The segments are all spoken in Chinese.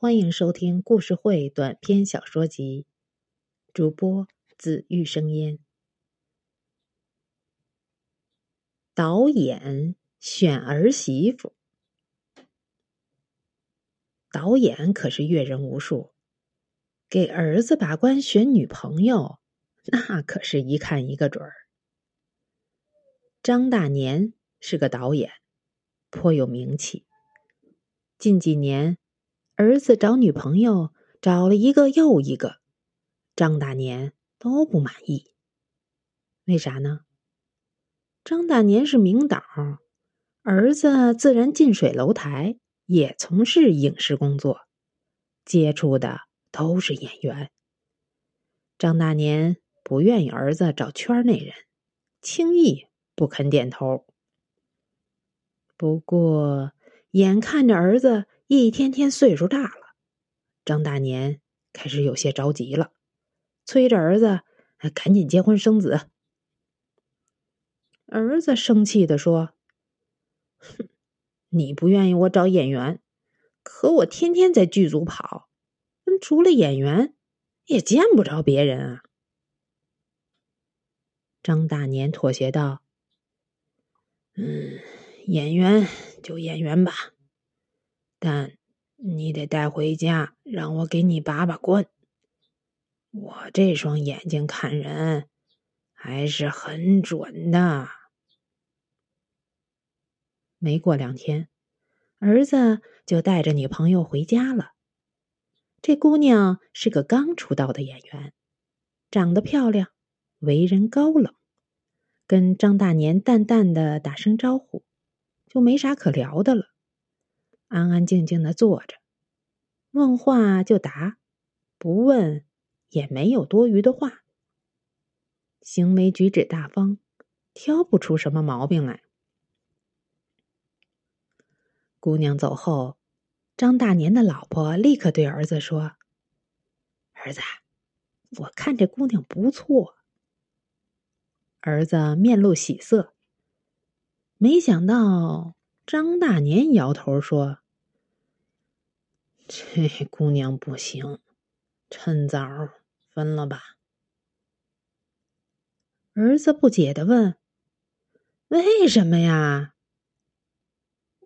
欢迎收听故事会短篇小说集，主播紫玉生烟。导演选儿媳妇。导演可是阅人无数，给儿子把关选女朋友，那可是一看一个准儿。张大年是个导演，颇有名气。近几年儿子找女朋友，找了一个又一个，张大年都不满意。为啥呢？张大年是名导，儿子自然近水楼台，也从事影视工作，接触的都是演员。张大年不愿意儿子找圈内人，轻易不肯点头。不过，眼看着儿子一天天岁数大了，张大年开始有些着急了，催着儿子赶紧结婚生子。儿子生气地说：“哼，你不愿意我找演员，可我天天在剧组跑，除了演员也见不着别人啊。”张大年妥协道：“演员就演员吧。但你得带回家，让我给你把关。我这双眼睛看人还是很准的。”没过两天，儿子就带着女朋友回家了。这姑娘是个刚出道的演员，长得漂亮，为人高冷，跟张大年淡淡的打声招呼，就没啥可聊的了。安安静静的坐着，问话就答，不问也没有多余的话，行为举止大方，挑不出什么毛病来。姑娘走后，张大年的老婆立刻对儿子说：“儿子，我看这姑娘不错。”儿子面露喜色，没想到张大年摇头说：“这姑娘不行，趁早分了吧。”儿子不解地问：“为什么呀？”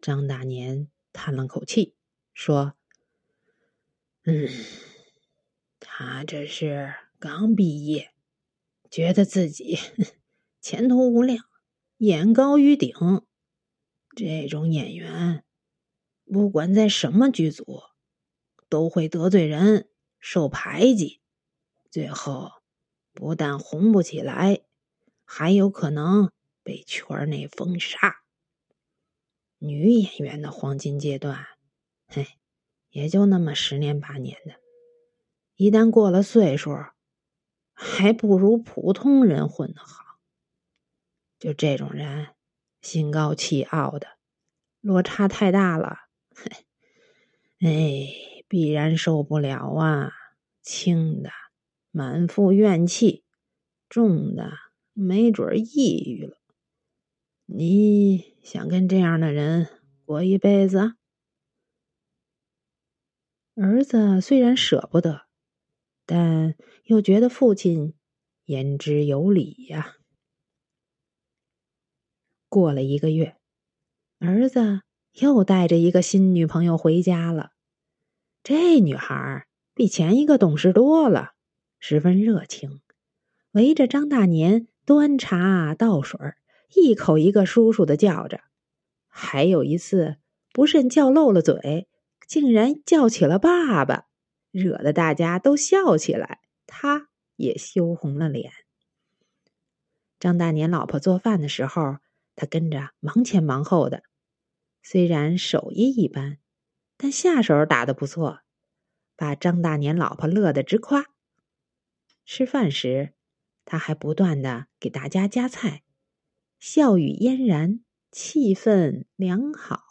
张大年叹了口气说：“她这是刚毕业，觉得自己前途无量，眼高于顶。这种演员，不管在什么剧组，都会得罪人，受排挤，最后不但红不起来，还有可能被圈内封杀。女演员的黄金阶段，也就那么10年8年的，一旦过了岁数，还不如普通人混得好。就这种人，心高气傲的，落差太大了，必然受不了啊。轻的满腹怨气，重的没准抑郁了。你想跟这样的人过一辈子？”儿子虽然舍不得，但又觉得父亲言之有理呀。过了1个月，儿子又带着一个新女朋友回家了。这女孩比前一个懂事多了，十分热情，围着张大年端茶倒水，一口一个叔叔的叫着。还有一次不慎叫漏了嘴，竟然叫起了爸爸，惹得大家都笑起来，她也羞红了脸。张大年老婆做饭的时候，他跟着忙前忙后的，虽然手艺一般，但下手打得不错，把张大年老婆乐得直夸。吃饭时，他还不断的给大家夹菜，笑语嫣然，气氛良好。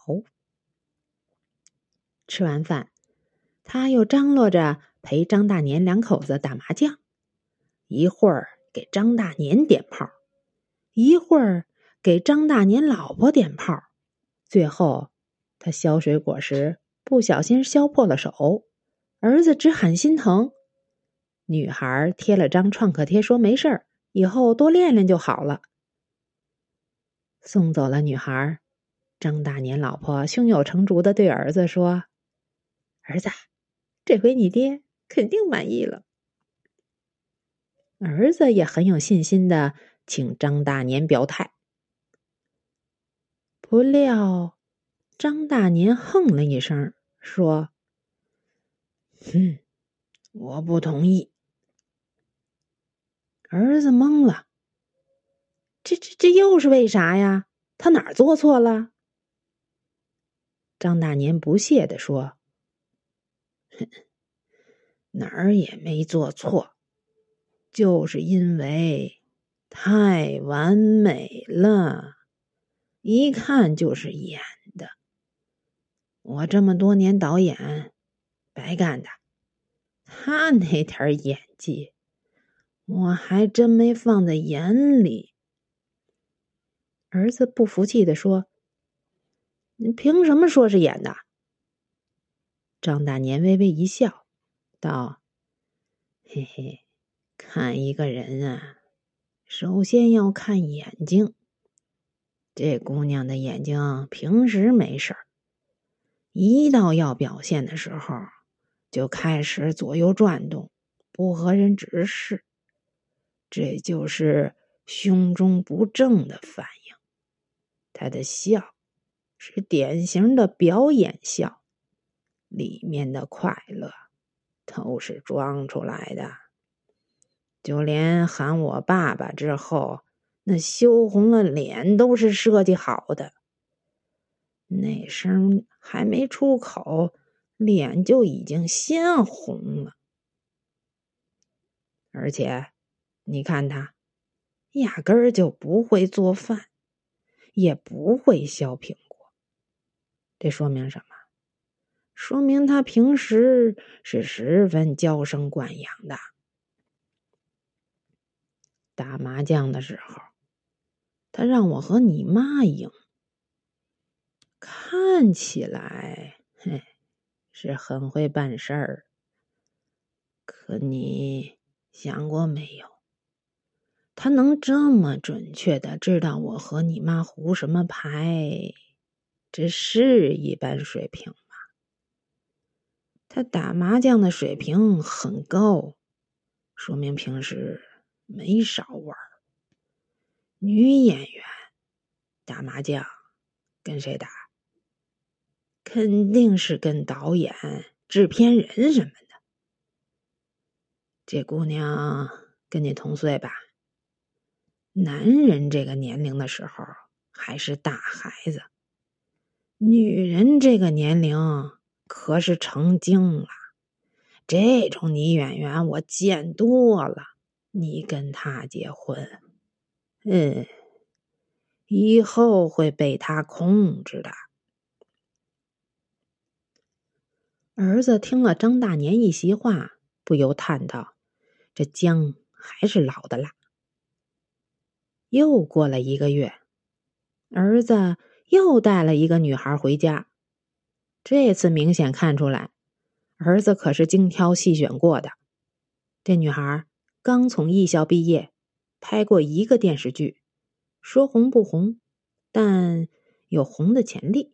吃完饭，他又张罗着陪张大年两口子打麻将，一会儿给张大年点炮，一会儿给张大年老婆点炮，最后他削水果时不小心削破了手，儿子直喊心疼。女孩贴了张创可贴说没事儿，以后多练练就好了。送走了女孩，张大年老婆胸有成竹地对儿子说：“儿子，这回你爹肯定满意了。”儿子也很有信心地请张大年表态。不料，张大年哼了一声，说：“我不同意。”儿子懵了。这又是为啥呀？他哪儿做错了？张大年不屑地说：“哪儿也没做错，就是因为太完美了，一看就是演的。我这么多年导演，白干的。他那点演技，我还真没放在眼里。”儿子不服气地说：“你凭什么说是演的？”张大年微微一笑，道：“嘿嘿，看一个人啊，首先要看眼睛。这姑娘的眼睛平时没事儿，一到要表现的时候，就开始左右转动，不和人直视，这就是胸中不正的反应。他的笑是典型的表演笑，里面的快乐都是装出来的。就连喊我爸爸之后，那羞红了脸都是设计好的。那声还没出口，脸就已经先红了。而且，你看他，压根儿就不会做饭。也不会削苹果，这说明什么？说明他平时是十分娇生惯养的。打麻将的时候，他让我和你妈赢，看起来是很会办事儿，可你想过没有？他能这么准确地知道我和你妈胡什么牌，这是一般水平吗？他打麻将的水平很高，说明平时没少玩。女演员打麻将跟谁打？肯定是跟导演、制片人什么的。这姑娘跟你同岁吧？男人这个年龄的时候还是大孩子，女人这个年龄可是成精了。这种女演员我见多了，你跟她结婚，以后会被她控制的。儿子听了张大年一席话，不由叹道：“这姜还是老的辣。”又过了一个月，儿子又带了一个女孩回家。这次明显看出来，儿子可是精挑细选过的。这女孩刚从艺校毕业，拍过一个电视剧，说红不红，但有红的潜力。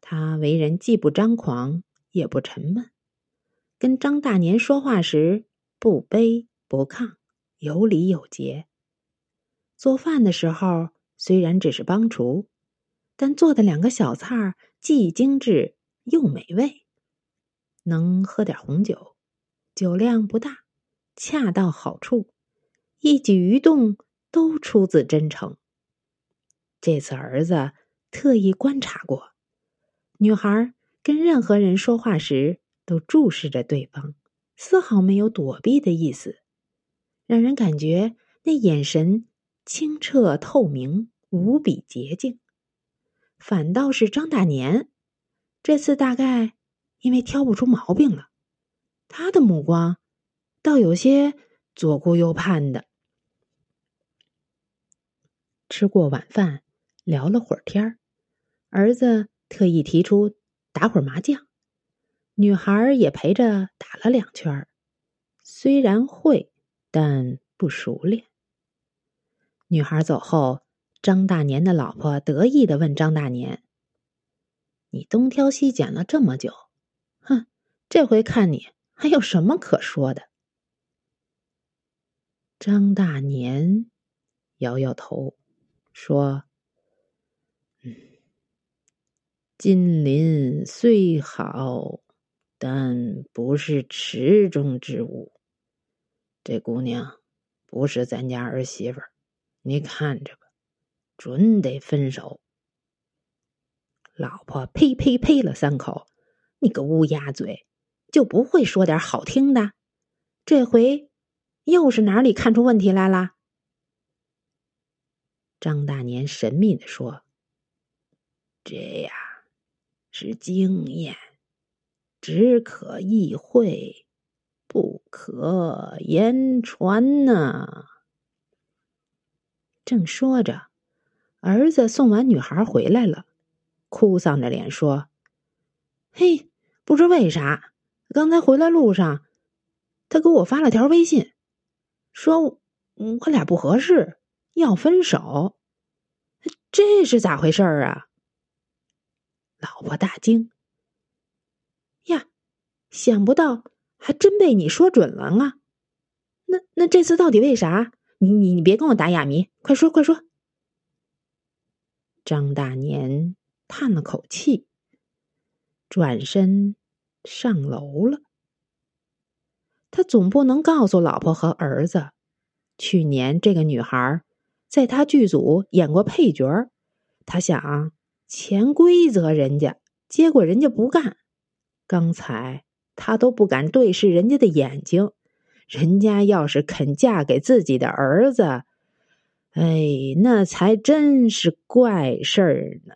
她为人既不张狂，也不沉闷，跟张大年说话时不卑不亢，有礼有节。做饭的时候虽然只是帮厨，但做的两个小菜儿既精致又美味。能喝点红酒，酒量不大，恰到好处，一举一动都出自真诚。这次儿子特意观察过，女孩跟任何人说话时都注视着对方，丝毫没有躲避的意思，让人感觉那眼神清澈透明，无比洁净。反倒是张大年，这次大概因为挑不出毛病了，他的目光倒有些左顾右盼的。吃过晚饭，聊了会儿天儿，儿子特意提出打会儿麻将。女孩也陪着打了2圈，虽然会，但不熟练。女孩走后，张大年的老婆得意地问张大年：“你东挑西拣了这么久，哼，这回看你还有什么可说的？”张大年摇摇头，说：“金鳞虽好，但不是池中之物。这姑娘不是咱家儿媳妇儿，你看着吧，准得分手。”老婆呸呸呸了3口：“你个乌鸦嘴，就不会说点好听的？这回又是哪里看出问题来了？”张大年神秘地说：“这呀，是经验，只可意会，不可言传呐。”正说着，儿子送完女孩回来了，哭丧着脸说：“嘿，不知为啥，刚才回来路上，他给我发了条微信，说我俩不合适，要分手。这是咋回事啊？”老婆大惊：“呀，想不到还真被你说准了啊！那这次到底为啥？你别跟我打哑谜，快说快说！”张大年叹了口气，转身上楼了。他总不能告诉老婆和儿子，去年这个女孩在他剧组演过配角，他想潜规则人家，结果人家不干。刚才他都不敢对视人家的眼睛，人家要是肯嫁给自己的儿子，哎，那才真是怪事儿呢。